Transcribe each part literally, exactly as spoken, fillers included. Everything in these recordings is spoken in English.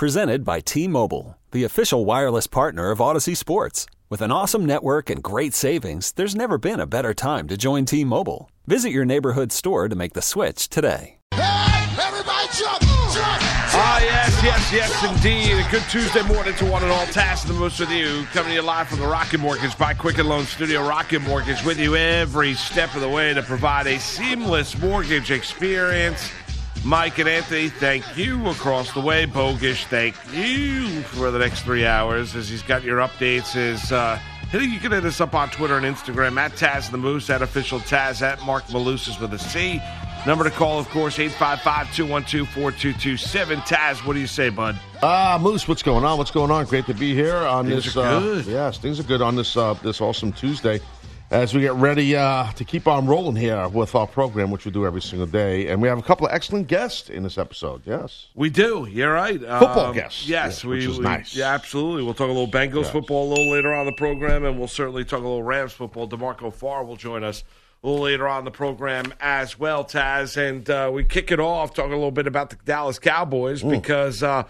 Presented by T-Mobile, the official wireless partner of Odyssey Sports. With an awesome network and great savings, there's never been a better time to join T-Mobile. Visit your neighborhood store to make the switch today. Hey, everybody jump! Jump! Ah, yes, yes, yes, indeed. A good Tuesday morning to one and all. Task the most with you. Coming to you live from the Rocket Mortgage by Quicken Loan Studio. Rocket Mortgage with you every step of the way to provide a seamless mortgage experience. Mike and Anthony, thank you across the way. Bogish, thank you for the next three hours as he's got your updates. Is uh, I think you can hit us up on Twitter and Instagram at Taz the Moose, at Official Taz, at Mark Malusis with a C. Number to call, of course, eight five five, two one two, four two two seven. Taz, what do you say, bud? Ah, uh, Moose, what's going on? What's going on? Great to be here on things this. Are good. Uh, yes, things are good on this uh, this awesome Tuesday as we get ready uh, to keep on rolling here with our program, which we do every single day. And we have a couple of excellent guests in this episode. Yes, we do. You're right. Football um, guests. Yes, yes we, which is we, nice. Yeah, absolutely. We'll talk a little Bengals yes. football a little later on in the program, and we'll certainly talk a little Rams football. DeMarco Farr will join us a little later on in the program as well, Taz. And uh, we kick it off talking a little bit about the Dallas Cowboys mm. because uh,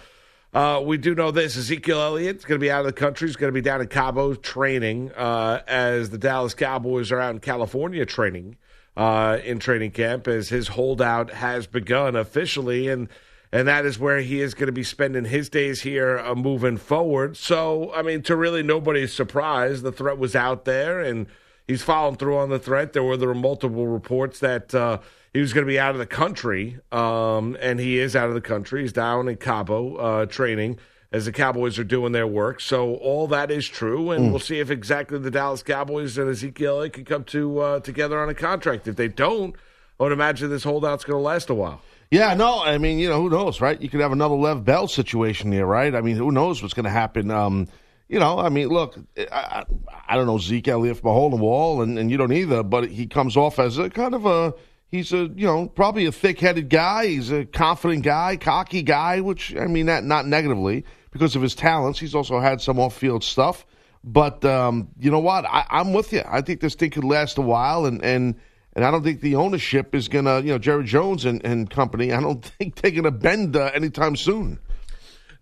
uh, we do know this. Ezekiel Elliott is going to be out of the country. He's going to be down in Cabo training uh, as the Dallas Cowboys are out in California training uh, in training camp as his holdout has begun officially. And, and that is where he is going to be spending his days here uh, moving forward. So, I mean, to really nobody's surprise, the threat was out there and he's following through on the threat. There were there were multiple reports that uh, he was going to be out of the country, um, and he is out of the country. He's down in Cabo uh, training as the Cowboys are doing their work. So all that is true, and mm. we'll see if exactly the Dallas Cowboys and Ezekiel can come to uh, together on a contract. If they don't, I would imagine this holdout's going to last a while. Yeah, no, I mean, you know, who knows, right? You could have another Lev Bell situation here, right? I mean, who knows what's going to happen. Um You know, I mean, look, I, I don't know Zeke Elliott from a hole in the wall, and, and you don't either, but he comes off as a kind of a, he's a, you know, probably a thick-headed guy. He's a confident guy, cocky guy, which, I mean, that, not negatively because of his talents. He's also had some off-field stuff. But um, you know what? I, I'm with you. I think this thing could last a while, and, and, and I don't think the ownership is going to, you know, Jerry Jones and, and company, I don't think they're going to bend uh, anytime soon.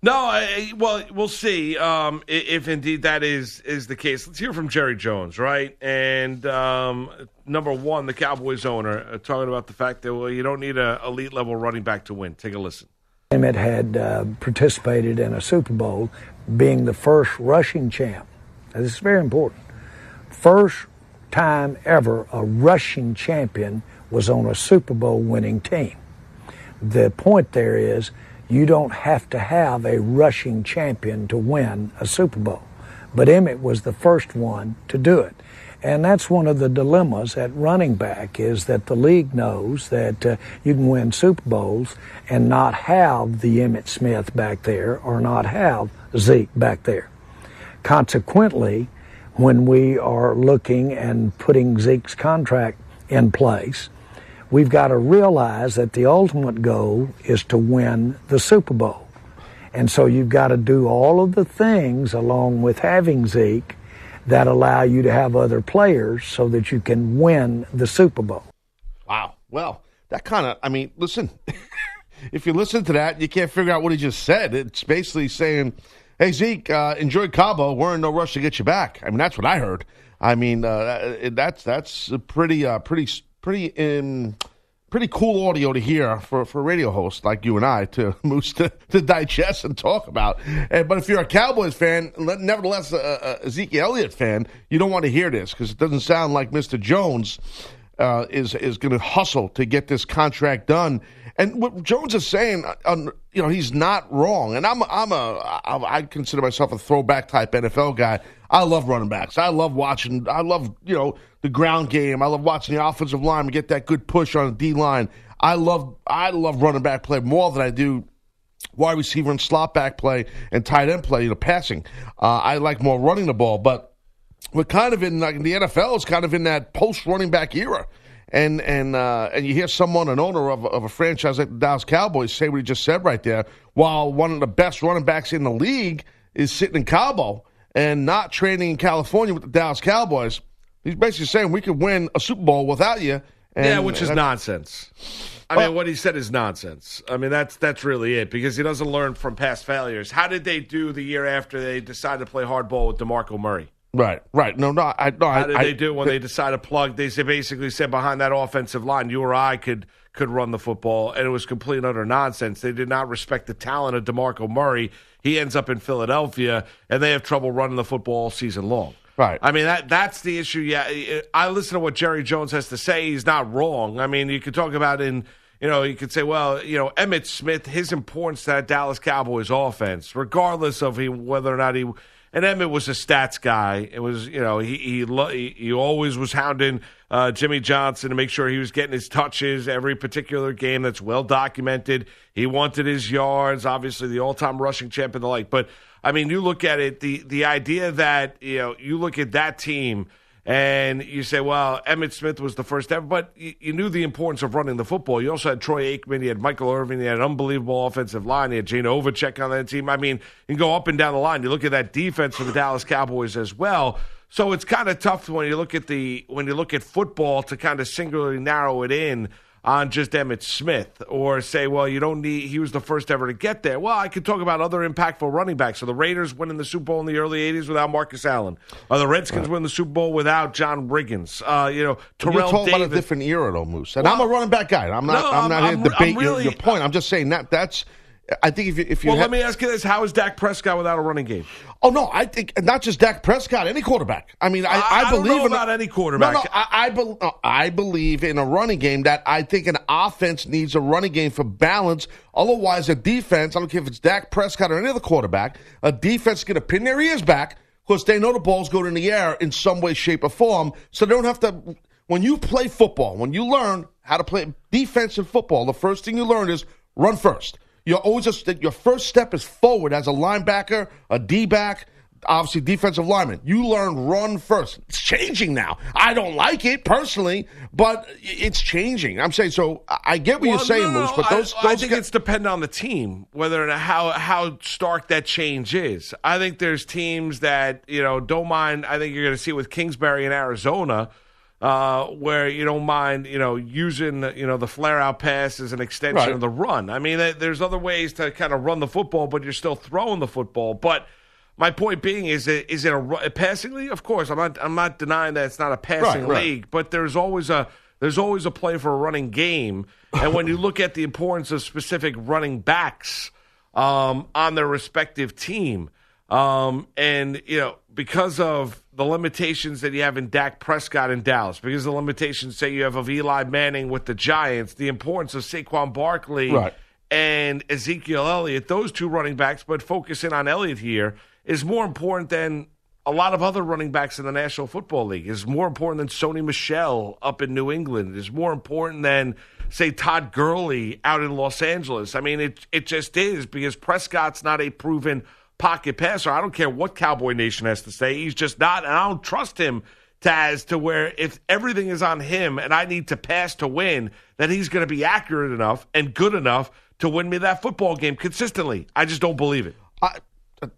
No, I, well, we'll see um, if indeed that is, is the case. Let's hear from Jerry Jones, right? And um, number one, the Cowboys owner, uh, talking about the fact that, well, you don't need an elite-level running back to win. Take a listen. Emmitt had uh, participated in a Super Bowl, being the first rushing champ. Now, this is very important. First time ever a rushing champion was on a Super Bowl winning team. The point there is, you don't have to have a rushing champion to win a Super Bowl. But Emmitt was the first one to do it. And that's one of the dilemmas at running back is that the league knows that uh, you can win Super Bowls and not have the Emmitt Smith back there or not have Zeke back there. Consequently, when we are looking and putting Zeke's contract in place, we've got to realize that the ultimate goal is to win the Super Bowl. And so you've got to do all of the things along with having Zeke that allow you to have other players so that you can win the Super Bowl. Wow. Well, that kind of, I mean, listen, if you listen to that, you can't figure out what he just said. It's basically saying, hey, Zeke, uh, enjoy Cabo. We're in no rush to get you back. I mean, that's what I heard. I mean, uh, that's that's a pretty, uh, pretty... Pretty in, pretty cool audio to hear for, for a radio host like you and I to Moose to, to digest and talk about. And, but if you're a Cowboys fan, nevertheless a, a Ezekiel Elliott fan, you don't want to hear this because it doesn't sound like Mister Jones uh, is is going to hustle to get this contract done. And what Jones is saying, um, you know, he's not wrong. And I'm I'm a I consider myself a throwback type N F L guy. I love running backs. I love watching. I love you know the ground game. I love watching the offensive line get that good push on the D line. I love I love running back play more than I do wide receiver and slot back play and tight end play. You know, passing. Uh, I like more running the ball. But we're kind of in like the N F L is kind of in that post running back era. And and uh, and you hear someone, an owner of, of a franchise like the Dallas Cowboys, say what he just said right there, while one of the best running backs in the league is sitting in Cabo and not training in California with the Dallas Cowboys. He's basically saying we could win a Super Bowl without you, And, yeah, which is nonsense. I well, mean, what he said is nonsense. I mean, that's that's really it, because he doesn't learn from past failures. How did they do the year after they decided to play hardball with DeMarco Murray? Right, right. No, no. I, no How did I, they do when I, they decided to plug? They basically said behind that offensive line, you or I could could run the football, and it was complete and utter nonsense. They did not respect the talent of DeMarco Murray. He ends up in Philadelphia, and they have trouble running the football all season long. Right. I mean, that that's the issue. Yeah, I listen to what Jerry Jones has to say. He's not wrong. I mean, you could talk about in, you know, you could say, well, you know, Emmitt Smith, his importance to that Dallas Cowboys offense, regardless of he, whether or not he – and Emmitt was a stats guy. It was, you know, he he, lo- he always was hounding uh, Jimmy Johnson to make sure he was getting his touches every particular game. That's well documented. He wanted his yards, obviously the all-time rushing champ and the like. But – I mean, you look at it, the, the idea that, you know, you look at that team and you say, well, Emmitt Smith was the first ever, but you, you knew the importance of running the football. You also had Troy Aikman, you had Michael Irvin, you had an unbelievable offensive line, you had Gene Overcheck on that team. I mean, you can go up and down the line. You look at that defense for the Dallas Cowboys as well. So it's kind of tough when you look at the when you look at football to kind of singularly narrow it in on just Emmitt Smith, or say, well, you don't need, he was the first ever to get there. Well, I could talk about other impactful running backs. So the Raiders winning the Super Bowl in the early eighties without Marcus Allen. Or the Redskins right. winning the Super Bowl without John Riggins. Uh, you know, Terrell You're talking Davis. about a different era, though, Moose. And well, I'm a running back guy. I'm not, no, I'm, I'm not I'm, here to debate really, your, your point. I'm just saying that that's, I think if you, if you well, have, let me ask you this: how is Dak Prescott without a running game? Oh no, I think not just Dak Prescott, any quarterback. I mean, I, I, I believe I don't know in about a, any quarterback. No, no, I, I, be, no, I believe in a running game. That I think an offense needs a running game for balance. Otherwise, a defense, I don't care if it's Dak Prescott or any other quarterback, a defense is going to pin their ears back because they know the ball's going in the air in some way, shape, or form. So they don't have to. When you play football, when you learn how to play defense in football, the first thing you learn is run first. You're always a, your first step is forward as a linebacker, a D-back, obviously defensive lineman. You learn run first. It's changing now. I don't like it personally, but it's changing. I'm saying, so I get what well, you're saying, no, Moose, but those, I, those I think guys, it's dependent on the team, whether and how how stark that change is. I think there's teams that, you know, don't mind. I think you're going to see it with Kingsbury in Arizona. Uh, where you don't mind, you know, using, you know, the flare-out pass as an extension right. of the run. I mean, there's other ways to kind of run the football, but you're still throwing the football. But my point being is, it, is it a, a passing league? Of course, I'm not. I'm not denying that it's not a passing right, right. league, but there's always a there's always a play for a running game. And when you look at the importance of specific running backs um, on their respective team, um, and you know, because of the limitations that you have in Dak Prescott in Dallas, because the limitations, say, you have of Eli Manning with the Giants, the importance of Saquon Barkley right. and Ezekiel Elliott, those two running backs, but focusing on Elliott here, is more important than a lot of other running backs in the National Football League. It's more important than Sony Michel up in New England. It's more important than, say, Todd Gurley out in Los Angeles. I mean, it it just is, because Prescott's not a proven pocket passer. I don't care what Cowboy Nation has to say. He's just not, and I don't trust him to, as to where if everything is on him and I need to pass to win, that he's going to be accurate enough and good enough to win me that football game consistently. I just don't believe it. I,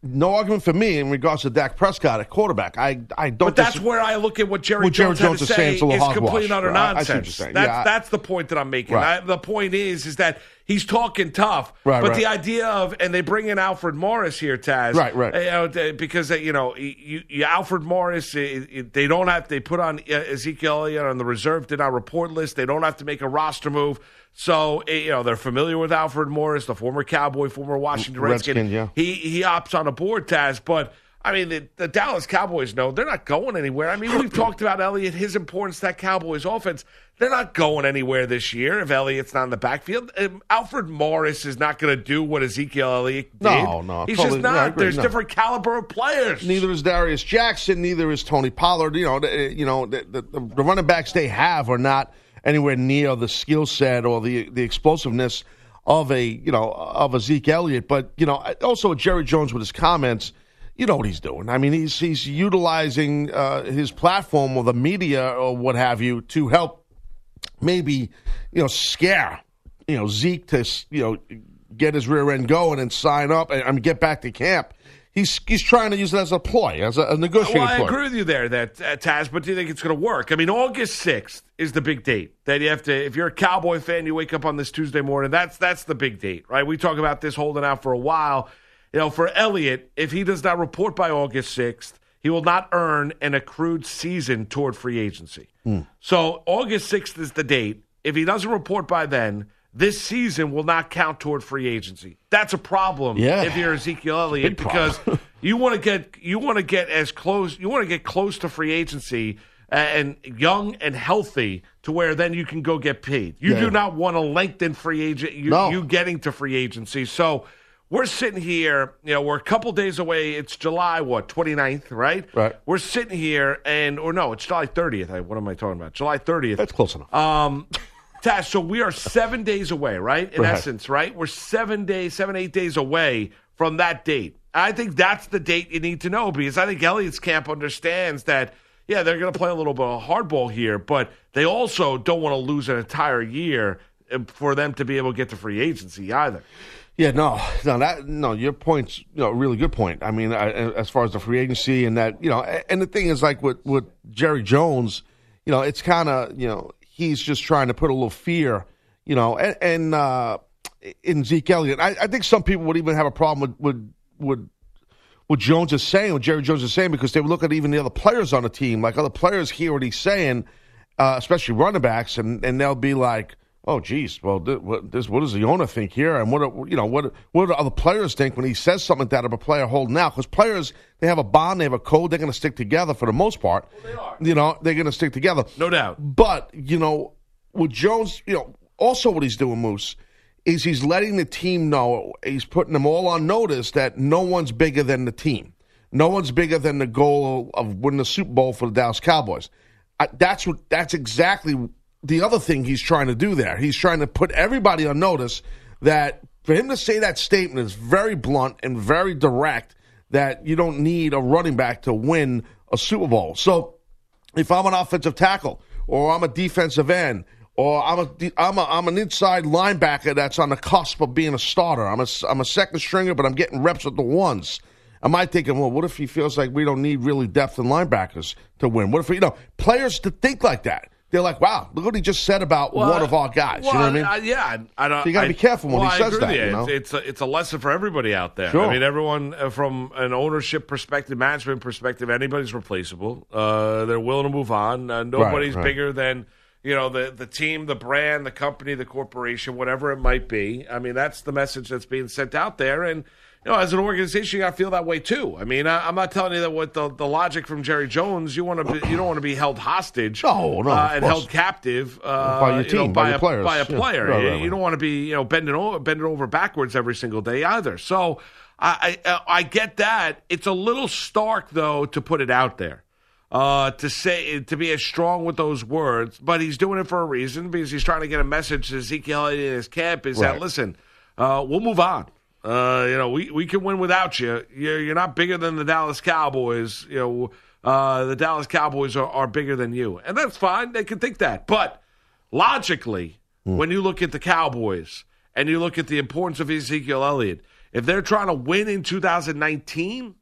no argument for me in regards to Dak Prescott at quarterback. I, I don't. But that's dis- where I look at what Jerry, what Jerry Jones, Jones had to say is complete and utter right? nonsense. I, I that's, yeah, I, that's the point that I'm making. Right. I, the point is, is that he's talking tough, right, but right. the idea of, and they bring in Alfred Morris here, Taz, right, right, uh, because you know you, you, Alfred Morris, it, it, they don't have, they put on Ezekiel Elliott on the reserve, did not report list, they don't have to make a roster move, so it, you know they're familiar with Alfred Morris, the former Cowboy, former Washington Redskin. Redskin yeah. He he opts on a board, Taz, but I mean the, the Dallas Cowboys know they're not going anywhere. I mean, we've talked about Elliott, his importance to that Cowboys offense. They're not going anywhere this year if Elliott's not in the backfield. Alfred Morris is not going to do what Ezekiel Elliott did. No, no. He's totally, just not. There's no. different caliber of players. Neither is Darius Jackson. Neither is Tony Pollard. You know, the, you know the, the, the running backs they have are not anywhere near the skill set or the, the explosiveness of a, you know, of a Zeke Elliott. But, you know, also Jerry Jones with his comments, you know what he's doing. I mean, he's, he's utilizing uh, his platform or the media or what have you to help maybe, you know, scare, you know, Zeke to, you know, get his rear end going and sign up and I mean, get back to camp. He's he's trying to use it as a ploy, as a, a negotiating ploy. Well, I agree with you there, that uh, Taz, but do you think it's going to work? I mean, August sixth is the big date that you have to, if you're a Cowboy fan, you wake up on this Tuesday morning, that's that's the big date, right? We talk about this holding out for a while. You know, for Elliott, if he does not report by August sixth, he will not earn an accrued season toward free agency. Mm. So August sixth is the date. If he doesn't report by then, this season will not count toward free agency. That's a problem yeah. if you're Ezekiel Elliott, because you want to get you want to get as close you want to get close to free agency and young and healthy to where then you can go get paid. You yeah. do not want to lengthen free agent you, no. you getting to free agency. So we're sitting here, you know, we're a couple days away. It's July, what, twenty-ninth, right? Right. We're sitting here, and, or no, it's July thirtieth. I, what am I talking about? July thirtieth. That's close enough. Um, Tash, so we are seven days away, right? In right. essence, right? We're seven days, seven, eight days away from that date. I think that's the date you need to know, because I think Elliott's camp understands that, yeah, they're going to play a little bit of hardball here, but they also don't want to lose an entire year for them to be able to get to free agency either. Yeah, no, no, that, no. Your point's, you know, a really good point. I mean, I, as far as the free agency and that, you know, and the thing is, like with, with Jerry Jones, you know, it's kind of, you know, he's just trying to put a little fear, you know, and, and uh, in Zeke Elliott. I, I think some people would even have a problem with with with what Jones is saying, what Jerry Jones is saying, because they would look at even the other players on the team, like other players hear what he's saying, uh, especially running backs, and, and they'll be like, oh, geez, well, th- what, this, what does the owner think here? And what are, you know, what what do other players think when he says something like that of a player holding out? Because players, they have a bond, they have a code, they're going to stick together for the most part. Well, they are. You know, they're going to stick together. No doubt. But, you know, with Jones, you know, also what he's doing, Moose, is he's letting the team know, he's putting them all on notice that no one's bigger than the team. No one's bigger than the goal of winning the Super Bowl for the Dallas Cowboys. I, that's what. That's exactly the other thing he's trying to do there. He's trying to put everybody on notice that for him to say that statement is very blunt and very direct, that you don't need a running back to win a Super Bowl. So if I'm an offensive tackle, or I'm a defensive end, or I'm a, I'm a, I'm an inside linebacker that's on the cusp of being a starter, I'm a, I'm a second stringer, but I'm getting reps with the ones, am I thinking, well, what if he feels like we don't need really depth in linebackers to win? What if, we, you know, players to think like that. They're like, wow, look what he just said about well, one of our guys. Well, you know what I mean? I, yeah. I don't, so you got to be careful when well, he says that. You. You know? It's, it's, a, it's a lesson for everybody out there. Sure. I mean, everyone uh, from an ownership perspective, management perspective, anybody's replaceable. Uh, they're willing to move on. Uh, nobody's right, right. bigger than, you know, the, the team, the brand, the company, the corporation, whatever it might be. I mean, that's the message that's being sent out there. And, you know, as an organization, you got to feel that way too. I mean, I, I'm not telling you that what the, the logic from Jerry Jones. You want to, you don't want to be held hostage, no, no, uh, and held captive uh, by your team, you know, by, by your a players. by a player. Yeah, right, right, right. You don't want to be, you know, bending over, bending over backwards every single day either. So I, I, I get that. It's a little stark though to put it out there, uh, to say to be as strong with those words. But he's doing it for a reason, because he's trying to get a message to Ezekiel Elliott in his camp is right. that listen, uh, we'll move on. Uh, you know, we, we can win without you. You're, you're not bigger than the Dallas Cowboys. You know, uh, the Dallas Cowboys are, are bigger than you. And that's fine. They can think that. But logically, mm. when you look at the Cowboys and you look at the importance of Ezekiel Elliott, if they're trying to win in two thousand nineteen,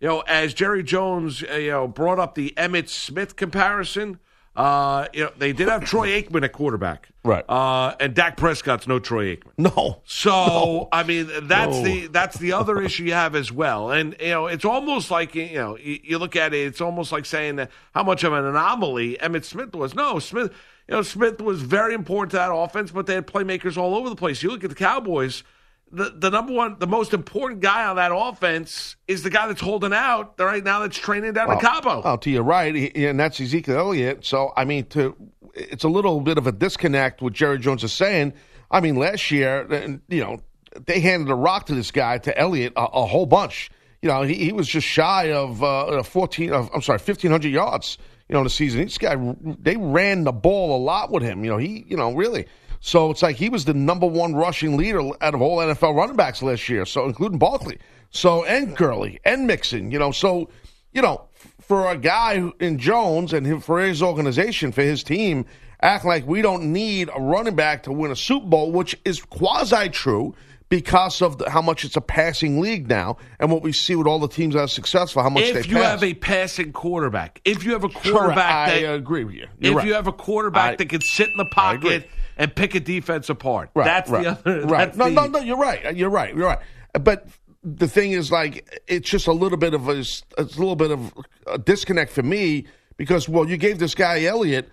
you know, as Jerry Jones, uh, you know, brought up the Emmitt Smith comparison, Uh, you know, they did have Troy Aikman at quarterback, right? Uh, and Dak Prescott's no Troy Aikman, no. So no. I mean, that's no. the that's the other issue you have as well. And you know, it's almost like you know, you, you look at it, it's almost like saying that how much of an anomaly Emmitt Smith was. No, Smith, you know, Smith was very important to that offense, but they had playmakers all over the place. You look at the Cowboys. The, the number one, the most important guy on that offense is the guy that's holding out right now, that's training down well, to Cabo. Oh, to your right, he, and that's Ezekiel Elliott. So, I mean, to it's a little bit of a disconnect what Jerry Jones is saying. I mean, last year, you know, they handed a rock to this guy, to Elliott, a, a whole bunch. You know, he, he was just shy of uh, fourteen. Of, I'm sorry, fifteen hundred yards. You know, in the season, this guy, they ran the ball a lot with him. You know, he, you know, really. So it's like he was the number one rushing leader out of all N F L running backs last year, so including Barkley, so and Gurley and Mixon, you know. So, you know, for a guy who, in Jones and him, for his organization, for his team, act like we don't need a running back to win a Super Bowl, which is quasi true because of the, how much it's a passing league now and what we see with all the teams that are successful, how much if they pass. If you have a passing quarterback. If you have a quarterback sure, I that, agree with you. You're if right. you have a quarterback I, that can sit in the pocket and pick a defense apart. Right, that's right, the other. Right. That's no, the, no, no, you're right. You're right. You're right. But the thing is, like, it's just a little bit of a, it's a little bit of a disconnect for me because, well, you gave this guy Elliott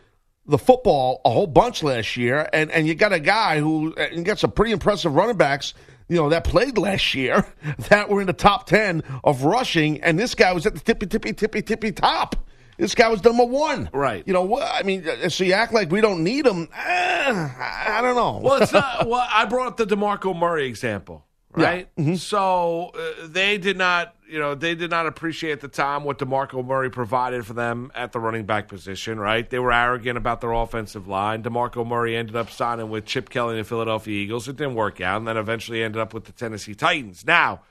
the football a whole bunch last year, and, and you got a guy who and got some pretty impressive running backs, you know, that played last year that were in the top ten of rushing, and this guy was at the tippy, tippy, tippy, tippy top. This guy was number one. Right. You know, I mean, so you act like we don't need him. Uh, I don't know. Well, it's not. Well, I brought up the DeMarco Murray example, right? Yeah. Mm-hmm. So uh, they did not, you know, they did not appreciate at the time what DeMarco Murray provided for them at the running back position, right? They were arrogant about their offensive line. DeMarco Murray ended up signing with Chip Kelly and the Philadelphia Eagles. It didn't work out, and then eventually ended up with the Tennessee Titans. Now,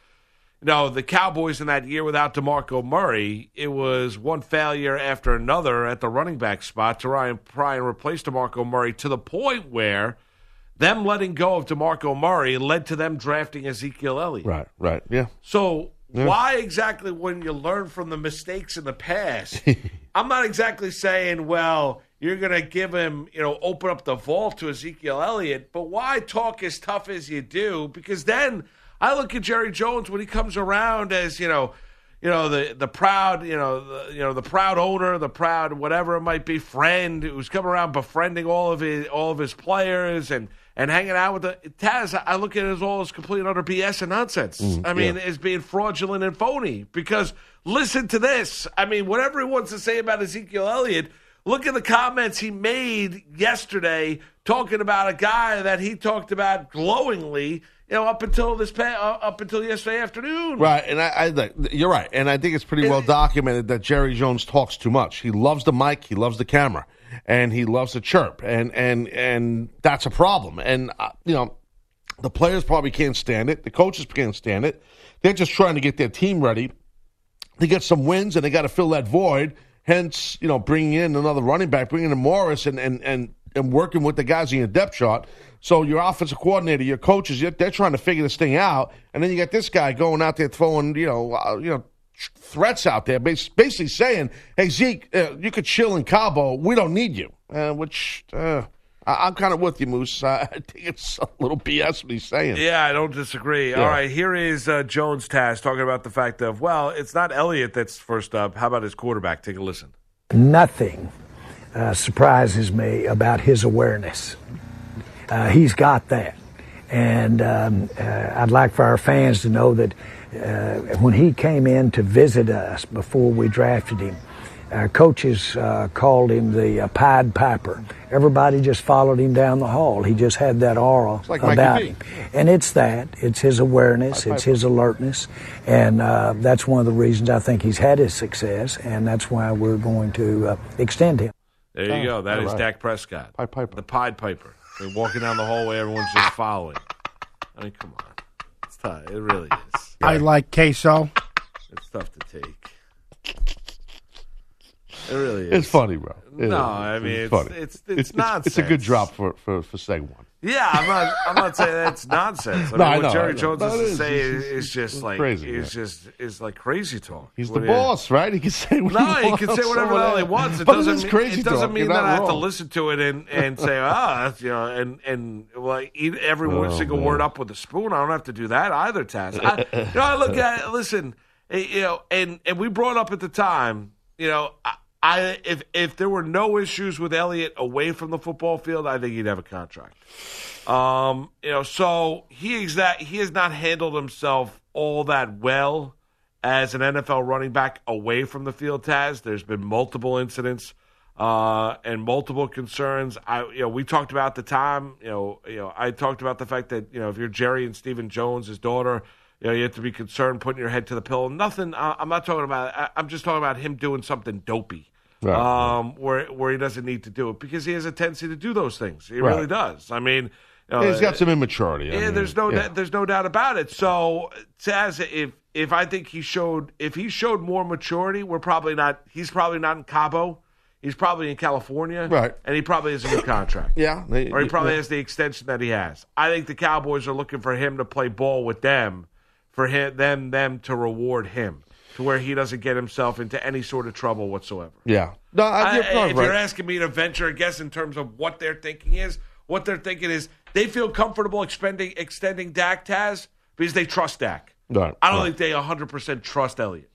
no, the Cowboys in that year without DeMarco Murray, it was one failure after another at the running back spot to try and, try and replace DeMarco Murray to the point where them letting go of DeMarco Murray led to them drafting Ezekiel Elliott. Right, right, yeah. So yeah. Why exactly when you learn from the mistakes in the past, I'm not exactly saying, well, you're going to give him, you know, open up the vault to Ezekiel Elliott, but why talk as tough as you do? Because then – I look at Jerry Jones when he comes around as, you know, you know the, the proud, you know, the, you know the proud owner, the proud whatever it might be friend who's come around befriending all of his all of his players and, and hanging out with the Taz. I look at it as all as complete and utter B S and nonsense. Mm, I mean, yeah. As being fraudulent and phony. Because listen to this. I mean, whatever he wants to say about Ezekiel Elliott, look at the comments he made yesterday talking about a guy that he talked about glowingly. You know, up until this pa- up until yesterday afternoon, right? And I, I, you're right, and I think it's pretty well documented that Jerry Jones talks too much. He loves the mic, he loves the camera, and he loves to chirp, and and and that's a problem. And uh, you know, the players probably can't stand it, the coaches can't stand it. They're just trying to get their team ready to get some wins, and they got to fill that void. Hence, you know, bringing in another running back, bringing in Morris, and and and. and working with the guys in your depth chart. So your offensive coordinator, your coaches, they're trying to figure this thing out. And then you got this guy going out there throwing, you know, uh, you know, threats out there, basically saying, hey, Zeke, uh, you could chill in Cabo. We don't need you, uh, which uh, I- I'm kind of with you, Moose. Uh, I think it's a little B S what he's saying. Yeah, I don't disagree. Yeah. All right, here is uh, Jones Tash talking about the fact of, well, it's not Elliott that's first up. How about his quarterback? Take a listen. Nothing. Uh, surprises me about his awareness. Uh, he's got that. And um, uh, I'd like for our fans to know that uh, when he came in to visit us before we drafted him, our coaches uh, called him the uh, Pied Piper. Everybody just followed him down the hall. He just had that aura like about him. And it's that. It's his awareness. Pied it's Piper. His alertness. And uh, that's one of the reasons I think he's had his success, and that's why we're going to uh, extend him. There you oh, go. That is right. Dak Prescott. Pied Piper. The Pied Piper. They're walking down the hallway. Everyone's just following. I mean, come on. It's tough. It really is. Yeah. I like queso. It's tough to take. It really is. It's funny, bro. It no, is. I mean, it's it's, it's, it's, it's nonsense. It's a good drop for, for, for Segway. Yeah, I'm not I'm not saying that's nonsense. I no, mean, I what know, Jerry Jones no, is to say is, is just like crazy, is yeah. just is like crazy talk. He's what the you, boss, right? He can say what no, he, he can say whatever the hell he wants. It but doesn't it mean, crazy it doesn't mean that I have to listen to it and, and say, ah, oh, that's, you know, and and like eat every oh, single man. word up with a spoon. I don't have to do that either, Taz. I, you know, I look at it, listen, you know, and, and we brought up at the time, you know, I, I if if there were no issues with Elliott away from the football field, I think he'd have a contract. Um, you know, so he is that he has not handled himself all that well as an N F L running back away from the field. Taz, there's been multiple incidents uh, and multiple concerns. I you know we talked about the time. You know you know I talked about the fact that you know if you're Jerry and Stephen Jones, his daughter. You know, you have to be concerned putting your head to the pillow. Nothing. I, I'm not talking about. I, I'm just talking about him doing something dopey, right, um, right. where where he doesn't need to do it because he has a tendency to do those things. He right. really does. I mean, uh, he's got some immaturity. Yeah, I mean, there's no yeah. there's no doubt about it. So, Taz, if if I think he showed if he showed more maturity, we're probably not. He's probably not in Cabo. he's probably in California, right? And he probably has a good contract. yeah. They, or he probably yeah. has the extension that he has. I think the Cowboys are looking for him to play ball with them, for him, them, them to reward him, to where he doesn't get himself into any sort of trouble whatsoever. Yeah. No, I, you're I, if right. you're asking me to venture a guess in terms of what they're thinking is, what they're thinking is they feel comfortable expending, extending Dak, Taz, because they trust Dak. Right. I don't right. think they one hundred percent trust Elliott.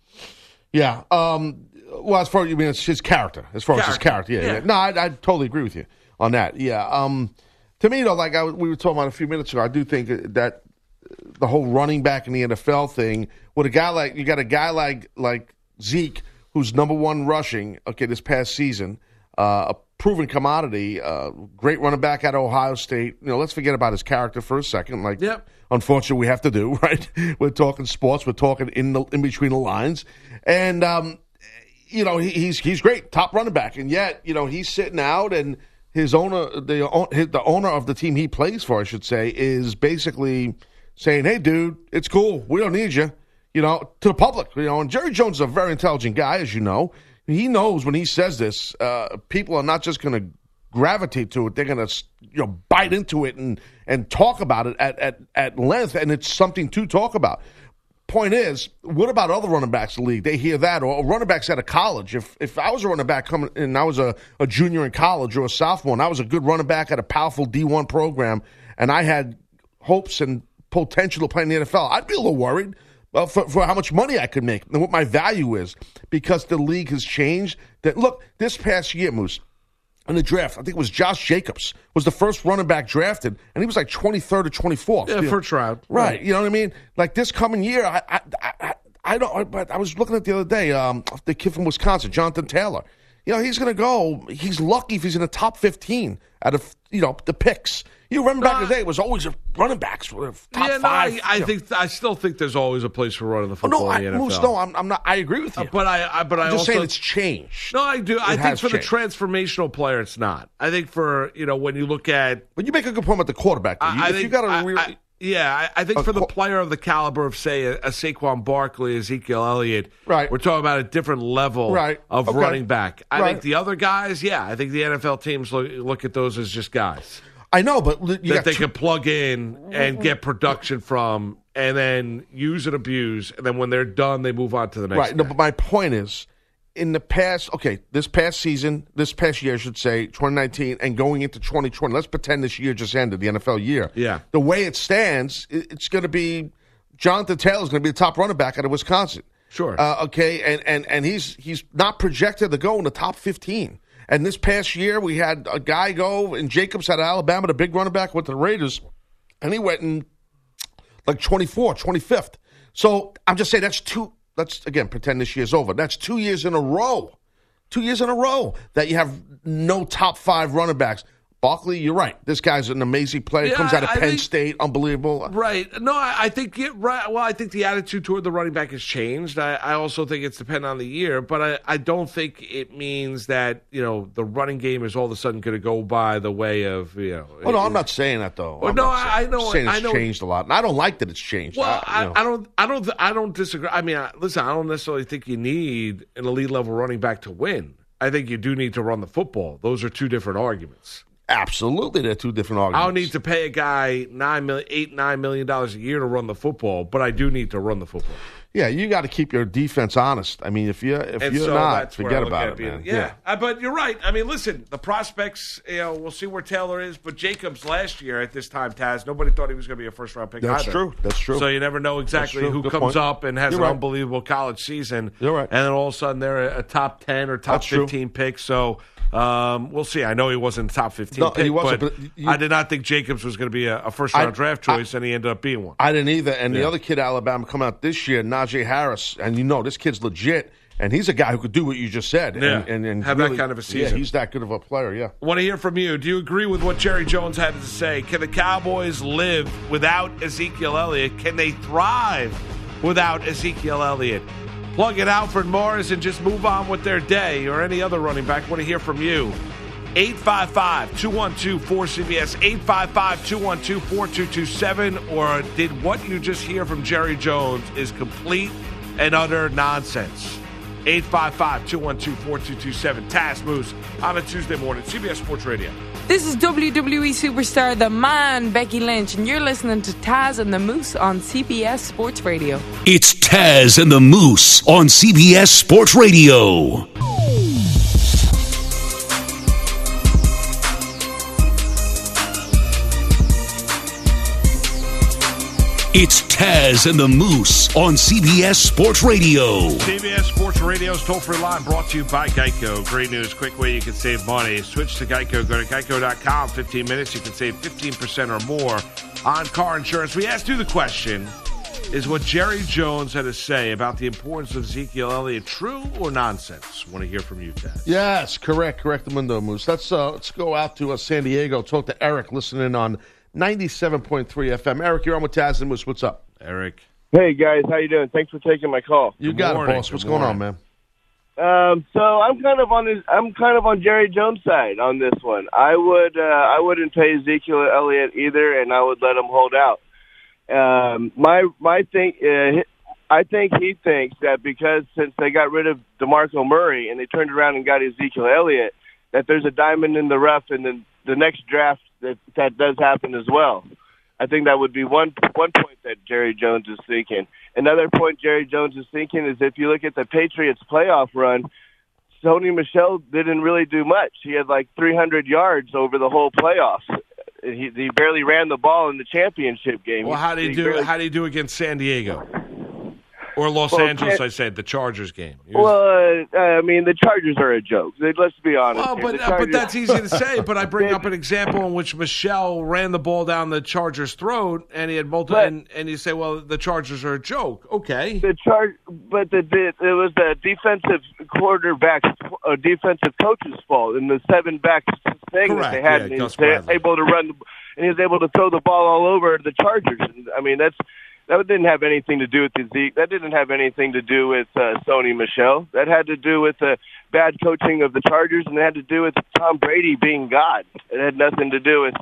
Yeah. Um, well, as far as you mean, it's his character. As far character. as his character. Yeah. yeah. yeah. No, I, I totally agree with you on that. Yeah. Um, to me, though, like I, we were talking about a few minutes ago, I do think that the whole running back in the N F L thing, with a guy like, you got a guy like like Zeke, who's number one rushing, okay, this past season, uh, a proven commodity, uh, great running back out of Ohio State. You know, let's forget about his character for a second. Like, yep. Unfortunately, we have to do, right? We're talking sports. We're talking in the in between the lines. And, um, you know, he, he's he's great, top running back. And yet, you know, he's sitting out, and his owner, the, his, the owner of the team he plays for, I should say, is basically saying, hey, dude, it's cool. We don't need you, you know, to the public. You know, and Jerry Jones is a very intelligent guy, as you know. He knows when he says this, uh, people are not just going to gravitate to it. They're going to, you know, bite into it and, and talk about it at, at, at length, and it's something to talk about. Point is, what about other running backs in the league? They hear that, or running backs out of college. If if I was a running back coming in, I was a, a junior in college or a sophomore, and I was a good running back at a powerful D one program, and I had hopes and potential to play in the N F L, I'd be a little worried uh, for, for how much money I could make and what my value is, because the league has changed. That look, this past year, Moose, in the draft, I think it was Josh Jacobs was the first running back drafted, and he was like twenty-third or twenty-fourth. Yeah, first round. Right, right, you know what I mean? Like this coming year, I I, I, I don't. But I, I was looking at the other day, um, the kid from Wisconsin, Jonathan Taylor. You know, he's going to go, he's lucky if he's in the top fifteen out of, you know, the picks. You remember no, back in the day, it was always a running backs, top yeah, no, five. I, I think I still think there's always a place for running the football oh, no, in the N F L. Moose, no, I'm, I'm not. I agree with you, uh, but I, I but I'm I just also, saying it's changed. No, I do. It I think for changed. the transformational player, it's not. I think for you know when you look at, but you make a good point about the quarterback. I, you, I if think, you got a real, I, yeah, I, I think for the player of the caliber of, say, a, a Saquon Barkley, Ezekiel Elliott, right. we're talking about a different level right. of okay. running back. I right. think the other guys, yeah, I think the N F L teams look, look at those as just guys. I know, but you that they two- can plug in and get production from, and then use and abuse, and then when they're done, they move on to the next. Right. No, but my point is, in the past, okay, this past season, this past year, I should say, twenty nineteen, and going into twenty twenty. Let's pretend this year just ended, the N F L year. Yeah. The way it stands, it's going to be Jonathan Taylor is going to be the top running back out of Wisconsin. Sure. Uh, okay, and and and he's he's not projected to go in the top fifteen. And this past year, we had a guy go, and Jacobs out of Alabama, the big running back with the Raiders, and he went in like twenty-fourth, twenty-fifth. So I'm just saying that's two – let's, again, pretend this year's over. That's two years in a row, two years in a row that you have no top five running backs. Barkley, you're right. This guy's an amazing player. Yeah, comes out of I, I Penn think, State, unbelievable. Right. No, I, I think yeah, right. Well, I think the attitude toward the running back has changed. I, I also think it's dependent on the year, but I, I don't think it means that you know the running game is all of a sudden going to go by the way of you know. Oh, no, it, I'm not saying that though. Well, I'm no, I, I know. I'm saying it's I know, changed a lot, and I don't like that it's changed. Well, I, you know. I, I don't, I don't, I don't disagree. I mean, I, listen, I don't necessarily think you need an elite level running back to win. I think you do need to run the football. Those are two different arguments. Absolutely, they're two different arguments. I don't need to pay a guy nine million, eight, nine million dollars a year to run the football, but I do need to run the football. Yeah, you got to keep your defense honest. I mean, if you if and you're so not, forget about it, man. Yeah, yeah. I, but you're right. I mean, listen, the prospects. You know, we'll see where Taylor is, but Jacobs last year at this time, Taz, nobody thought he was going to be a first round pick. That's either. true. That's true. So you never know exactly who Good comes point. up and has you're an right. unbelievable college season. You're right. And then all of a sudden they're a top ten or top That's fifteen true. pick. So. Um, we'll see. I know he wasn't top fifteen no, pick, he wasn't, but, but you, I did not think Jacobs was going to be a, a first-round draft choice, I, and he ended up being one. I didn't either. And yeah. the other kid, Alabama, come out this year, Najee Harris, and you know this kid's legit, and he's a guy who could do what you just said. And, yeah. and, and have really, that kind of a season. Yeah, he's that good of a player, yeah. I want to hear from you. Do you agree with what Jerry Jones had to say? Can the Cowboys live without Ezekiel Elliott? Can they thrive without Ezekiel Elliott? Plug in Alfred Morris and just move on with their day, or any other running back. Want to hear from you. eight five five, two one two, four C B S, eight five five, two one two, four two two seven, or did what you just hear from Jerry Jones is complete and utter nonsense? eight five five, two one two, four two two seven. Taz Moose on a Tuesday morning. C B S Sports Radio. This is W W E superstar, the man, Becky Lynch, and you're listening to Taz and the Moose on C B S Sports Radio. It's Taz and the Moose on C B S Sports Radio. It's Taz and the Moose on C B S Sports Radio. C B S Sports Radio's toll-free line brought to you by Geico. Great news, quick way you can save money. Switch to Geico. Go to geico dot com. fifteen minutes, you can save fifteen percent or more on car insurance. We asked you the question, is what Jerry Jones had to say about the importance of Ezekiel Elliott true or nonsense? Want to hear from you, Taz. Yes, correct. Correct the window, Moose. Let's, uh, let's go out to uh, San Diego, talk to Eric, listening on ninety-seven point three F M. Eric, you're on with Taz and Moose. What's up, Eric? Hey, guys. How you doing? Thanks for taking my call. You got it, boss. What's going on, man? Um, so I'm kind of on his, I'm kind of on Jerry Jones' side on this one. I would uh, I wouldn't pay Ezekiel Elliott either, and I would let him hold out. Um, my my thing, uh, I think he thinks that because since they got rid of DeMarco Murray and they turned around and got Ezekiel Elliott, that there's a diamond in the rough, and then the next draft. That, that does happen as well. I think that would be one one point that Jerry Jones is thinking. Another point Jerry Jones is thinking is if you look at the Patriots playoff run, Sony Michel didn't really do much. He had like three hundred yards over the whole playoffs. He, he barely ran the ball in the championship game. Well, how do you do? Barely... How do you do against San Diego or Los well, Angeles? Can... I said the Chargers game. Was... Well, uh, I mean the Chargers are a joke. Let's be honest. Well, but Chargers... but that's easy to say. But I bring up an example in which Michelle ran the ball down the Chargers' throat, and he had multiple. And, and you say, well, the Chargers are a joke. Okay. The charge, but the, the it was the defensive quarterback's, uh, defensive coach's fault, and the seven back thing Correct. That they had. Yeah, and he was able to run, the, and he was able to throw the ball all over the Chargers. And, I mean that's. That didn't have anything to do with the Zeke. That didn't have anything to do with uh, Sony Michel. That had to do with the uh, bad coaching of the Chargers, and it had to do with Tom Brady being God. It had nothing to do with.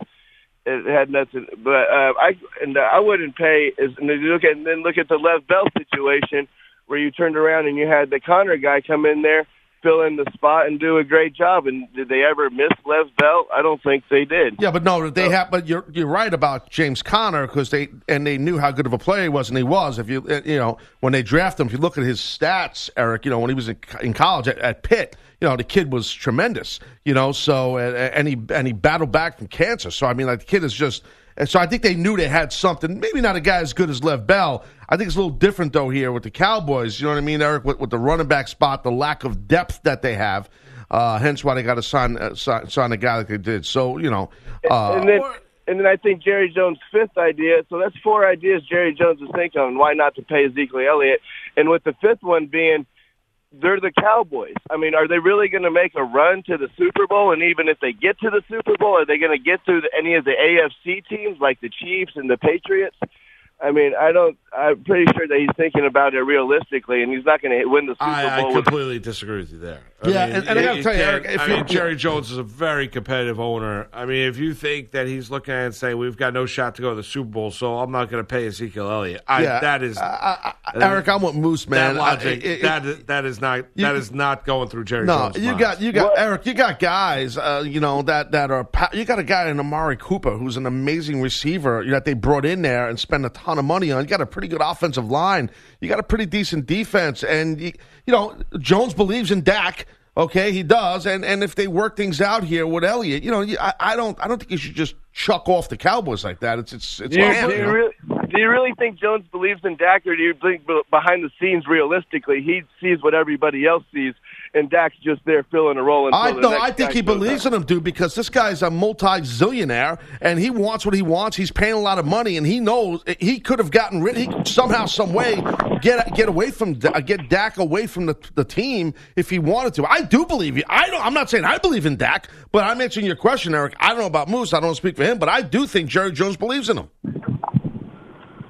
It had nothing. But uh, I and uh, I wouldn't pay. As, and look at and then look at the Lev Bell situation where you turned around and you had the Conner guy come in there, fill in the spot, and do a great job. And did they ever miss Lev Bell? I don't think they did. Yeah, but no, they so. have. But you're you're right about James Conner because they and they knew how good of a player he was, and he was. If you you know when they drafted him, if you look at his stats, Eric, you know when he was in, in college at, at Pitt, you know the kid was tremendous. You know, so and he and he battled back from cancer. So I mean, like the kid is just. And so I think they knew they had something. Maybe not a guy as good as Lev Bell. I think it's a little different, though, here with the Cowboys. You know what I mean, Eric, with, with the running back spot, the lack of depth that they have, uh, hence why they got to sign, uh, sign, sign a guy like they did. So, you know. Uh, and, then, and then I think Jerry Jones' fifth idea, so that's four ideas Jerry Jones is thinking on why not to pay Ezekiel Elliott. And with the fifth one being they're the Cowboys. I mean, are they really going to make a run to the Super Bowl? And even if they get to the Super Bowl, are they going to get through the, any of the A F C teams like the Chiefs and the Patriots? I mean, I don't. I'm pretty sure that he's thinking about it realistically, and he's not going to win the Super I, Bowl. I completely with... disagree with you there. I yeah, mean, and, and it, I got to tell you, Eric, if I mean, Jerry Jones is a very competitive owner. I mean, if you think that he's looking at it and saying we've got no shot to go to the Super Bowl, so I'm not going to pay Ezekiel Elliott. I, yeah, that is, I, I, I, Eric. I'm with Moose, man. That logic. I, it, that is, that is not. You, that is not going through Jerry no, Jones. No, you mind. got you got what? Eric. You got guys. Uh, you know that that are. You got a guy in Amari Cooper who's an amazing receiver that they brought in there and spent a ton of money on. You got a pretty good offensive line. You got a pretty decent defense. And, you, you know, Jones believes in Dak. Okay, he does. And and if they work things out here with Elliott, you know, I, I don't I don't think you should just chuck off the Cowboys like that. It's it's it's. Do you, awesome, do, you you know? really, do you really think Jones believes in Dak, or do you think behind the scenes, realistically, he sees what everybody else sees, and Dak's just there filling a role? I know. I think he believes in him, dude, because this guy's a multi-zillionaire, and he wants what he wants. He's paying a lot of money, and he knows he could have gotten rid. He could somehow, some way, get get away from get Dak away from the the team if he wanted to. I do believe you. I don't. I'm not saying I believe in Dak, but I'm answering your question, Eric. I don't know about Moose. I don't speak for him, but I do think Jerry Jones believes in him.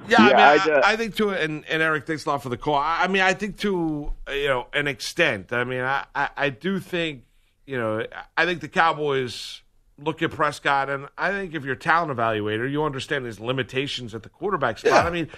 Yeah, I yeah, mean, I, I, I think to and, and Eric, thanks a lot for the call. I, I mean, I think to you know an extent. I mean, I, I, I do think you know I think the Cowboys look at Prescott, and I think if you're a talent evaluator, you understand his limitations at the quarterback spot. Yeah. I mean,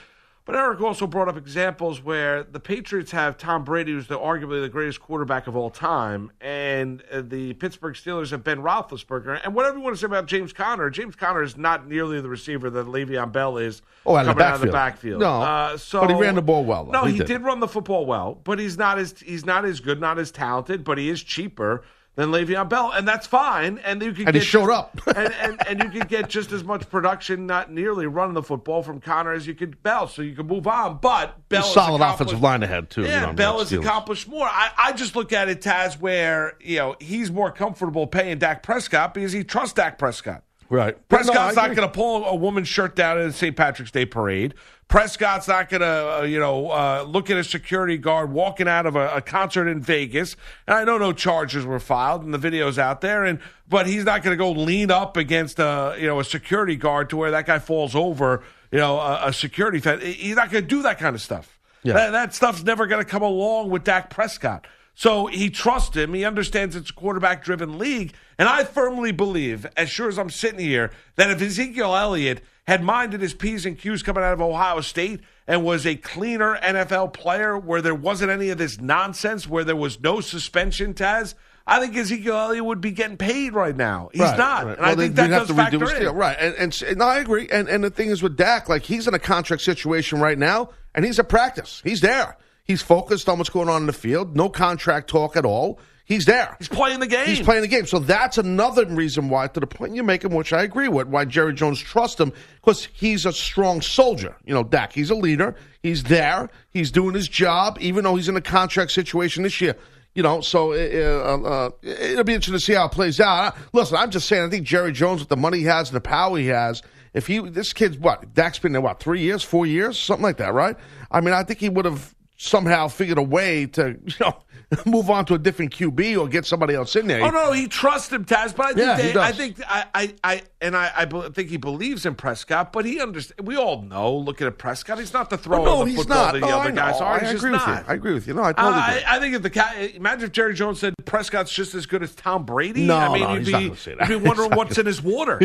But Eric also brought up examples where the Patriots have Tom Brady, who's the, arguably the greatest quarterback of all time, and the Pittsburgh Steelers have Ben Roethlisberger. And whatever you want to say about James Conner, James Conner is not nearly the receiver that Le'Veon Bell is oh, out coming out of the backfield. No, uh, so, but he ran the ball well. Though. No, he, he did. did run the football well, but he's not as he's not as good, not as talented, but he is cheaper than Le'Veon Bell, and that's fine. And you can and get he showed just, up, and, and and you can get just as much production, not nearly running the football from Conner as you could Bell. So you can move on. But Bell, solid offensive line ahead too. Yeah, you know, Bell has accomplished more. I, I just look at it, Taz, where you know he's more comfortable paying Dak Prescott because he trusts Dak Prescott. Right. Prescott's no, not going to pull a woman's shirt down in the Saint Patrick's Day parade. Prescott's not going to, uh, you know, uh, look at a security guard walking out of a, a concert in Vegas. And I know no charges were filed, and the video's out there. And but he's not going to go lean up against a, you know, a security guard to where that guy falls over, you know, a, a security fan. He's not going to do that kind of stuff. Yeah. That, that stuff's never going to come along with Dak Prescott. So he trusts him. He understands it's a quarterback-driven league. And I firmly believe, as sure as I'm sitting here, that if Ezekiel Elliott had minded his P's and Q's coming out of Ohio State and was a cleaner N F L player where there wasn't any of this nonsense, where there was no suspension, Taz, I think Ezekiel Elliott would be getting paid right now. He's right, not. Right. And well, I think that does factor in. Deal. Right. And, and, and I agree. And, and the thing is with Dak, like he's in a contract situation right now, and he's at practice. He's there. He's focused on what's going on in the field. No contract talk at all. He's there. He's playing the game. He's playing the game. So that's another reason why, to the point you're making, which I agree with, why Jerry Jones trusts him, because he's a strong soldier. You know, Dak, he's a leader. He's there. He's doing his job, even though he's in a contract situation this year. You know, so it, uh, uh, it'll be interesting to see how it plays out. Listen, I'm just saying, I think Jerry Jones, with the money he has and the power he has, if he, this kid's what? Dak's been there, what, three years, four years? Something like that, right? I mean, I think he would have somehow figured a way to, you know, move on to a different Q B or get somebody else in there. Oh no, he trusts him, Taz. But I think, yeah, they, I think, I, I, I and I, I think he believes in Prescott. But he understands. We all know. Look at Prescott. He's not the thrower no, of the football not. that the no, other guys are. He's I agree just with not. You. I agree with you. No, I totally uh, agree. I, I think if the imagine if Jerry Jones said Prescott's just as good as Tom Brady. No, I mean, no, you'd, he's be, not gonna say that. You'd be wondering what's gonna... in his water.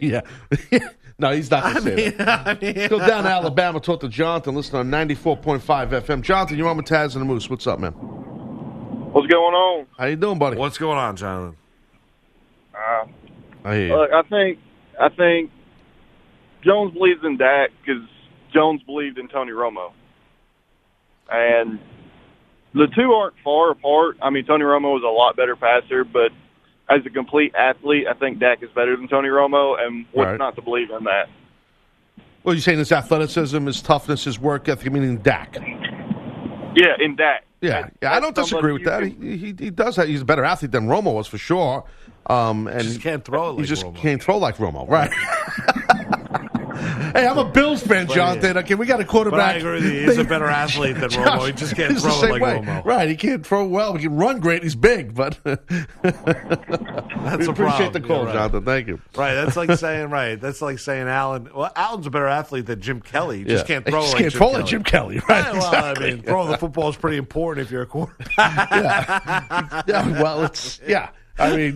Yeah. No, he's not going to say mean, that. I mean, go down to Alabama, talk to Jonathan, listen on ninety-four point five F M. Jonathan, you're on with Taz and the Moose. What's up, man? What's going on? How you doing, buddy? What's going on, Jonathan? Uh, I hear you. Look, I think, I think Jones believes in Dak because Jones believed in Tony Romo. And the two aren't far apart. I mean, Tony Romo was a lot better passer, but as a complete athlete, I think Dak is better than Tony Romo, and what's right. not to believe in that? Well, you're saying his athleticism, his toughness, his work ethic, meaning Dak. Yeah, in Dak. Yeah, yeah I don't disagree with that. Can... He, he he does that. He's a better athlete than Romo was, for sure. Um, and just can't throw like He just Romo. can't throw like Romo, right. Hey, I'm a Bills fan, Jonathan. Okay, we got a quarterback. But I agree with you. He's a better athlete than Romo. Josh, he just can't throw it like way. Romo. Right, he can't throw well. He can run great. He's big, but that's we appreciate a problem. the call, yeah, right. Jonathan. Thank you. Right, that's like saying right. That's like saying Allen. Well, Allen's a better athlete than Jim Kelly. He just yeah. can't throw he just like can't Jim throw Kelly. Like Jim Kelly. Right. Yeah, well, exactly. I mean, throwing the football is pretty important if you're a quarterback. yeah. yeah. Well, it's yeah. I mean,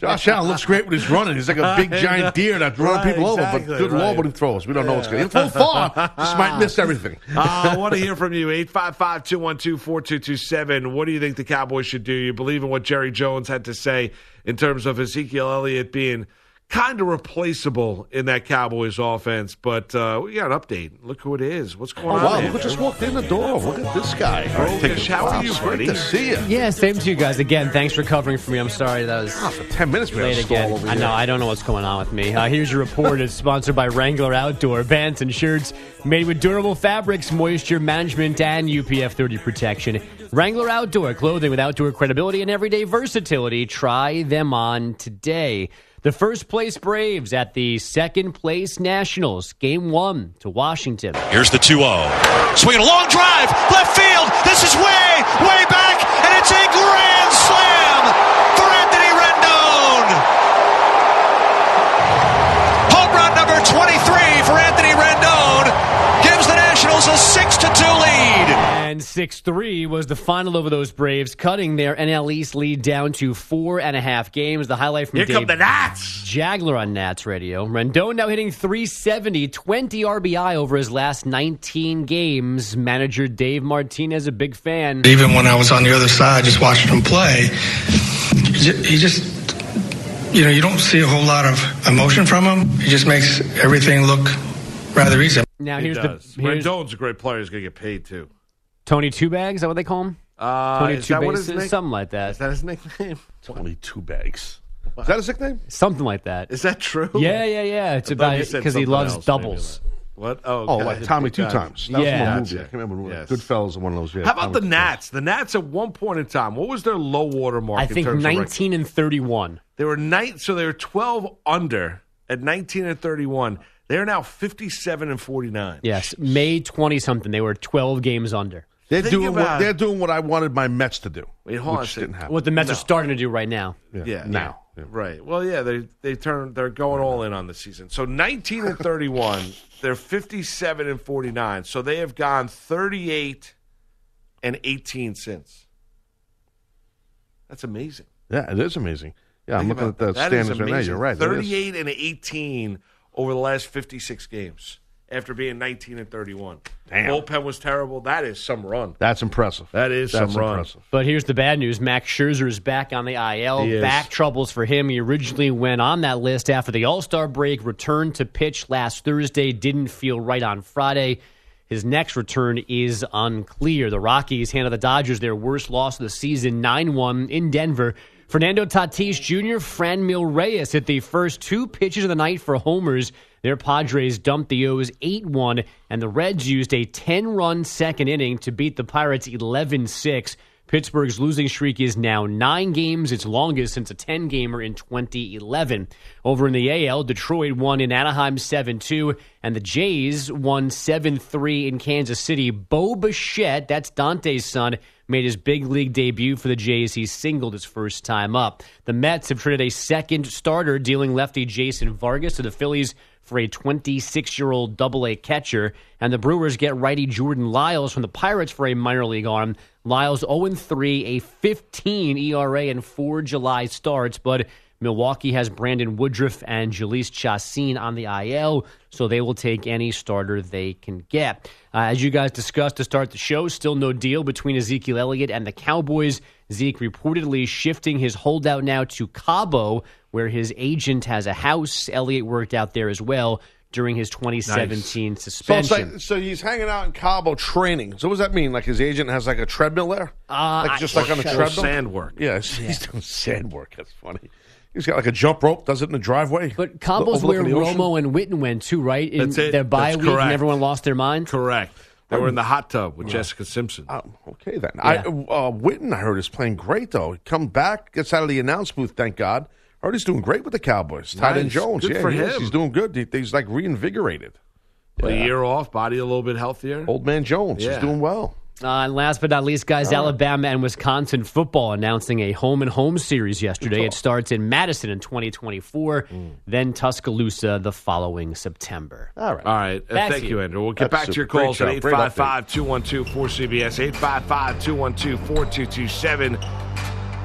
Josh Allen looks great when he's running. He's like a big, giant deer that's running right, people exactly, over. But good right. Lord, what he throws. We don't yeah. know what's going to throw far. Just might miss everything. uh, I want to hear from you. eight five five, two one two, four two two seven. What do you think the Cowboys should do? You believe in what Jerry Jones had to say in terms of Ezekiel Elliott being kind of replaceable in that Cowboys offense. But uh, we got an update. Look who it is. What's going oh, on? Wow, man? Who just walked in the door. Look at this guy. All right, take how are you, Freddie? Good to see you. Yeah, same to you guys. Again, thanks for covering for me. I'm sorry that was oh, for ten minutes we late again. Over here. I know. I don't know what's going on with me. Uh, here's your report. It's sponsored by Wrangler Outdoor. Vans and shirts made with durable fabrics, moisture management, and U P F thirty protection. Wrangler Outdoor. Clothing with outdoor credibility and everyday versatility. Try them on today. The first place Braves at the second place Nationals. Game one to Washington. Here's the two oh. Swing, a long drive, left field. This is way, way back, and it's a grand slam for Anthony Rendon. Home run number twenty-three for Anthony Rendon gives the Nationals a six to two lead. And And six three was the final over those Braves, cutting their N L East lead down to four and a half games. The highlight from Here Dave come the Nats. Jagler on Nats Radio. Rendon now hitting three seventy, twenty R B I over his last nineteen games. Manager Dave Martinez, a big fan. Even when I was on the other side just watching him play, he just... You know, you don't see a whole lot of emotion from him. He just makes everything look rather easy. Now here's he does. the here's, Rendon's a great player. He's going to get paid too. Tony Two Bags, is that what they call him? Uh, Tony Two Bags, something like that. Is that his nickname? Tony Two Bags. Wow. Is that his nickname? Something like that. Is that true? Yeah, yeah, yeah. It's I about because he loves else, doubles. Maybe. What? Oh, oh like Tommy Two guys. Times. That yeah. was from a movie. I can't remember. Yes. Goodfellas, one of those. Yeah, How about Tommy the Nats? The Nats at one point in time, what was their low water mark? I think in terms nineteen of and thirty-one. They were nine, so they were twelve under at nineteen and thirty-one. They are now fifty-seven and forty-nine. Yes, May twenty something. They were twelve games under. They're Think doing what, they're doing what I wanted my Mets to do. Wait, hold on a second. What the Mets no. are starting to do right now. Yeah, yeah. now. Yeah. Right. Well, yeah, they they turn they're going all in on the season. So nineteen and thirty-one, they're fifty-seven and forty-nine. So they have gone thirty-eight and eighteen since. That's amazing. Yeah, it is amazing. Yeah, Think I'm looking at the that. standings right now. You're right. Thirty-eight and eighteen over the last fifty-six games. After being nineteen and thirty-one, damn, bullpen was terrible. That is some run. That's impressive. That is That's some run. Impressive. But here's the bad news: Max Scherzer is back on the I L. Back troubles for him. He originally went on that list after the All-Star break. Returned to pitch last Thursday. Didn't feel right on Friday. His next return is unclear. The Rockies handed the Dodgers their worst loss of the season, nine one in Denver. Fernando Tatis Junior, Franmil Reyes hit the first two pitches of the night for homers. Their Padres dumped the O's eight one, and the Reds used a ten-run second inning to beat the Pirates eleven six. Pittsburgh's losing streak is now nine games, its longest since a ten-gamer in twenty eleven. Over in the A L, Detroit won in Anaheim seven two, and the Jays won seven three in Kansas City. Bo Bichette, that's Dante's son, made his big league debut for the Jays. He singled his first time up. The Mets have traded a second starter, dealing lefty Jason Vargas to the Phillies for a twenty-six-year-old double-A catcher. And the Brewers get righty Jordan Lyles from the Pirates for a minor league arm. Lyles oh and three, a fifteen E R A in four July starts. But Milwaukee has Brandon Woodruff and Jalees Chacin on the I L, so they will take any starter they can get. Uh, as you guys discussed to start the show, still no deal between Ezekiel Elliott and the Cowboys. Zeke reportedly shifting his holdout now to Cabo, where his agent has a house. Elliott worked out there as well during his twenty seventeen nice. suspension. So, like, so he's hanging out in Cabo training. So what does that mean? Like his agent has like a treadmill there? Uh, like just I, like on a treadmill? Sand work. Yeah, he's, yeah. he's doing sand work. That's funny. He's got like a jump rope, does it in the driveway. But Cabo's where Romo and Witten went too, right? In That's it. their bye That's week correct. and everyone lost their mind? Correct. They were in the hot tub with yeah. Jessica Simpson. Oh, okay, then. Yeah. I, uh, Witten, I heard, is playing great, though. He comes back, gets out of the announce booth, thank God. I heard he's doing great with the Cowboys. Nice. Tight end Jones. Good yeah, for he him. Is. He's doing good. He, he's, like, reinvigorated. Yeah. A year off, body a little bit healthier. Old man Jones. Yeah. He's doing well. Uh, and last but not least, guys, right. Alabama and Wisconsin football announcing a home-and-home series yesterday. It starts in Madison in twenty twenty-four, mm. then Tuscaloosa the following September. All right. All right. Uh, thank you, you, Andrew. We'll get That's back to your calls at eight five five, two one two, four C B S, eight five five, two one two, four two two seven.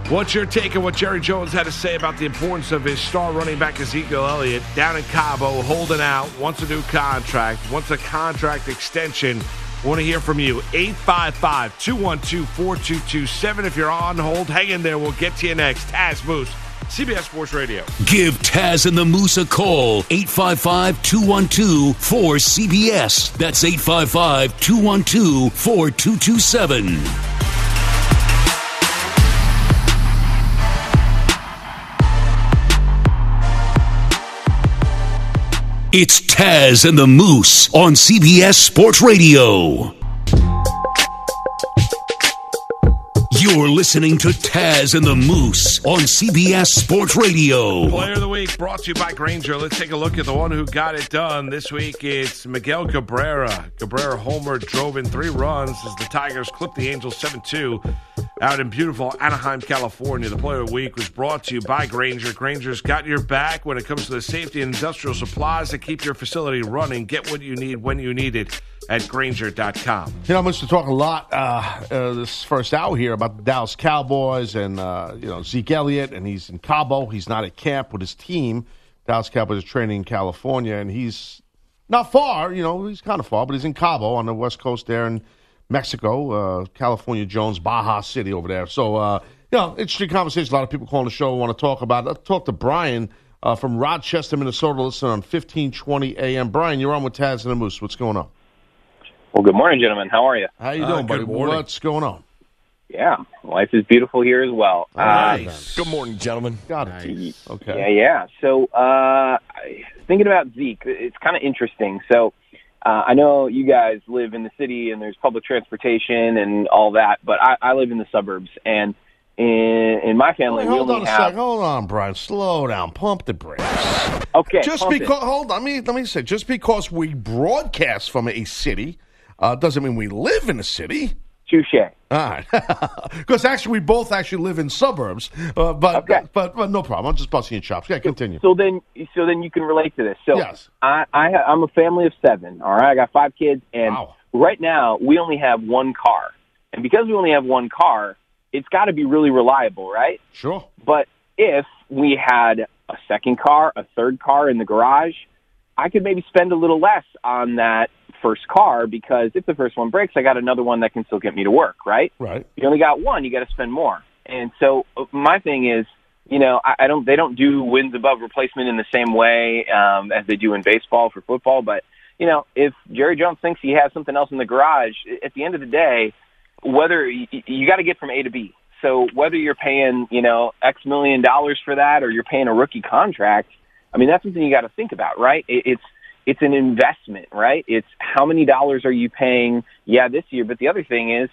What's your take on what Jerry Jones had to say about the importance of his star running back Ezekiel Elliott down in Cabo, holding out, wants a new contract, wants a contract extension? Want to hear from you. eight five five, two one two, four two two seven. If you're on hold, hang in there. We'll get to you next. Taz Moose, C B S Sports Radio. Give Taz and the Moose a call. eight five five, two one two, four C B S. That's eight five five, two one two, four two two seven. It's Taz and the Moose on C B S Sports Radio. You're listening to Taz and the Moose on C B S Sports Radio. Player of the Week brought to you by Grainger. Let's take a look at the one who got it done. This week it's Miguel Cabrera. Cabrera homer drove in three runs as the Tigers clipped the Angels seven two out in beautiful Anaheim, California. The Player of the Week was brought to you by Grainger. Grainger's got your back when it comes to the safety and industrial supplies that keep your facility running. Get what you need when you need it. at Grainger dot com. You know, I'm going to talk a lot uh, uh, this first hour here about the Dallas Cowboys and, uh, you know, Zeke Elliott, and he's in Cabo. He's not at camp with his team. Dallas Cowboys are training in California, and he's not far. You know, he's kind of far, but he's in Cabo on the West Coast there in Mexico, uh, California Jones, Baja City over there. So, uh, you know, interesting conversation. A lot of people calling the show want to talk about it. Let's talk to Brian uh, from Rochester, Minnesota, listening on fifteen twenty A M. Brian, you're on with Taz and the Moose. What's going on? Well, good morning, gentlemen. How are you? How you doing, uh, buddy? Morning. What's going on? Yeah, life is beautiful here as well. Nice. Uh, good morning, gentlemen. Got it. Nice. Okay. Yeah, yeah. So, uh, thinking about Zeke, it's kind of interesting. So, uh, I know you guys live in the city and there's public transportation and all that, but I, I live in the suburbs, and in, in my family, Wait, we hold only on a have... second. Hold on, Brian. Slow down. Pump the brakes. Okay. Just because, hold on. Let me let me say, just because we broadcast from a city. Uh, doesn't mean we live in a city. Touche. All right. Because actually, we both actually live in suburbs. Uh, but, okay. but but no problem. I'm just busting your chops. Yeah, continue. So then, so then you can relate to this. So yes. I, I I'm a family of seven. All right, I got five kids, and wow. Right now we only have one car, and because we only have one car, it's got to be really reliable, right? Sure. But if we had a second car, a third car in the garage, I could maybe spend a little less on that first car, because if the first one breaks, I got another one that can still get me to work, right? Right. You only got one, you got to spend more. And so my thing is, you know, I, I don't. They don't do wins above replacement in the same way um, as they do in baseball for football. But you know, if Jerry Jones thinks he has something else in the garage, at the end of the day, whether you, you got to get from A to B. So whether you're paying, you know, X million dollars for that, or you're paying a rookie contract, I mean, that's something you got to think about, right? It, it's It's an investment, right? It's how many dollars are you paying, yeah, this year, but the other thing is,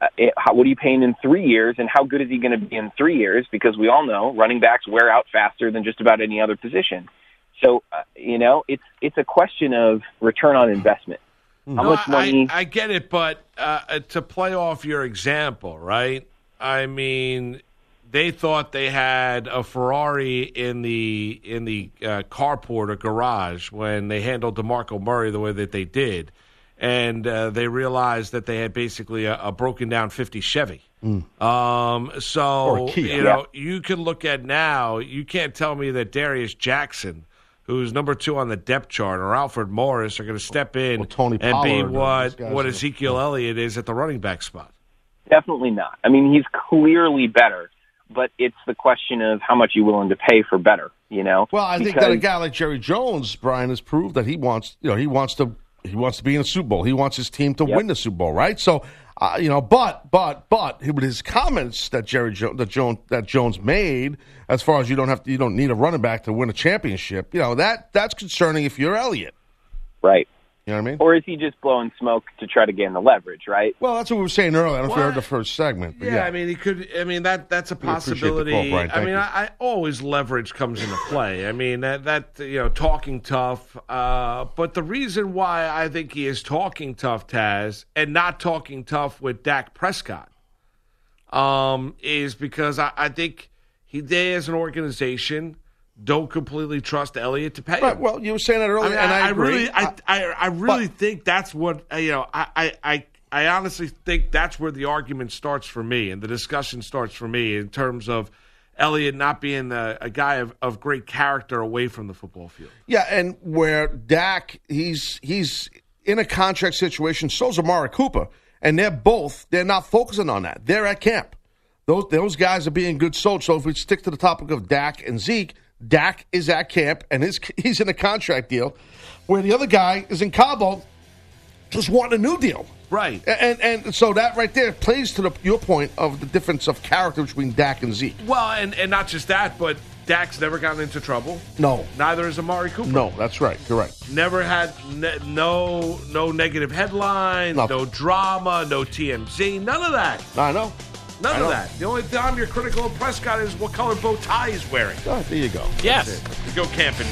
uh, it, how, what are you paying in three years, and how good is he going to be in three years? Because we all know running backs wear out faster than just about any other position. So, uh, you know, it's it's a question of return on investment. How no, much money? I, I get it, but uh, to play off your example, right? I mean, they thought they had a Ferrari in the in the uh, carport or garage when they handled DeMarco Murray the way that they did, and uh, they realized that they had basically a, a broken down fifty Chevy. Mm. Um, so you know yeah. you can look at now. You can't tell me that Darius Jackson, who's number two on the depth chart, or Alfred Morris are going to step in well, Tony and Pollard, be what what Ezekiel yeah. Elliott is at the running back spot. Definitely not. I mean, he's clearly better. But it's the question of how much you're willing to pay for better, you know. Well, I because... think that a guy like Jerry Jones, Brian, has proved that he wants, you know, he wants to, he wants to be in the Super Bowl. He wants his team to yep. win the Super Bowl, right? So, uh, you know, but, but, but, with his comments that Jerry jo- that Jones that Jones made, as far as you don't have to, you don't need a running back to win a championship, you know, that that's concerning if you're Elliott, right? You know what I mean? Or is he just blowing smoke to try to gain the leverage, right? Well, that's what we were saying earlier. I don't know if you heard the first segment. But yeah, yeah, I mean, he could. I mean, that that's a possibility. Call, Brian. I mean, I, I always leverage comes into play. I mean, that, that you know, talking tough. Uh, but the reason why I think he is talking tough, Taz, and not talking tough with Dak Prescott um, is because I, I think he, they as an organization – don't completely trust Elliott to pay. Right, him. Well, you were saying that earlier, I mean, and I, I agree. really, I, I, I really but, think that's what you know. I, I, I honestly think that's where the argument starts for me, and the discussion starts for me in terms of Elliott not being a, a guy of, of great character away from the football field. Yeah, and where Dak, he's he's in a contract situation. So's Amari Cooper, and they're both they're not focusing on that. They're at camp. Those those guys are being good sold. So if we stick to the topic of Dak and Zeke. Dak is at camp, and his, he's in a contract deal where the other guy is in Cabo just wanting a new deal. Right. And and so that right there plays to the, your point of the difference of character between Dak and Zeke. Well, and, and not just that, but Dak's never gotten into trouble. No. Neither has Amari Cooper. No, that's right. Correct. Never had ne- no no negative headlines, no. no drama, no T M Z, none of that. I know. None of that. The only time you're critical of Prescott is what color bow tie he's wearing. Oh, there you go. Yes. We go camping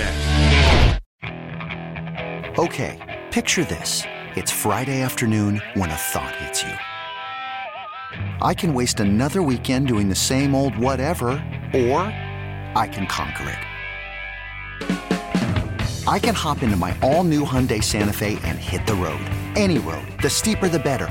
next. Okay, picture this. It's Friday afternoon when a thought hits you. I can waste another weekend doing the same old whatever, or I can conquer it. I can hop into my all-new Hyundai Santa Fe and hit the road. Any road. The steeper, the better.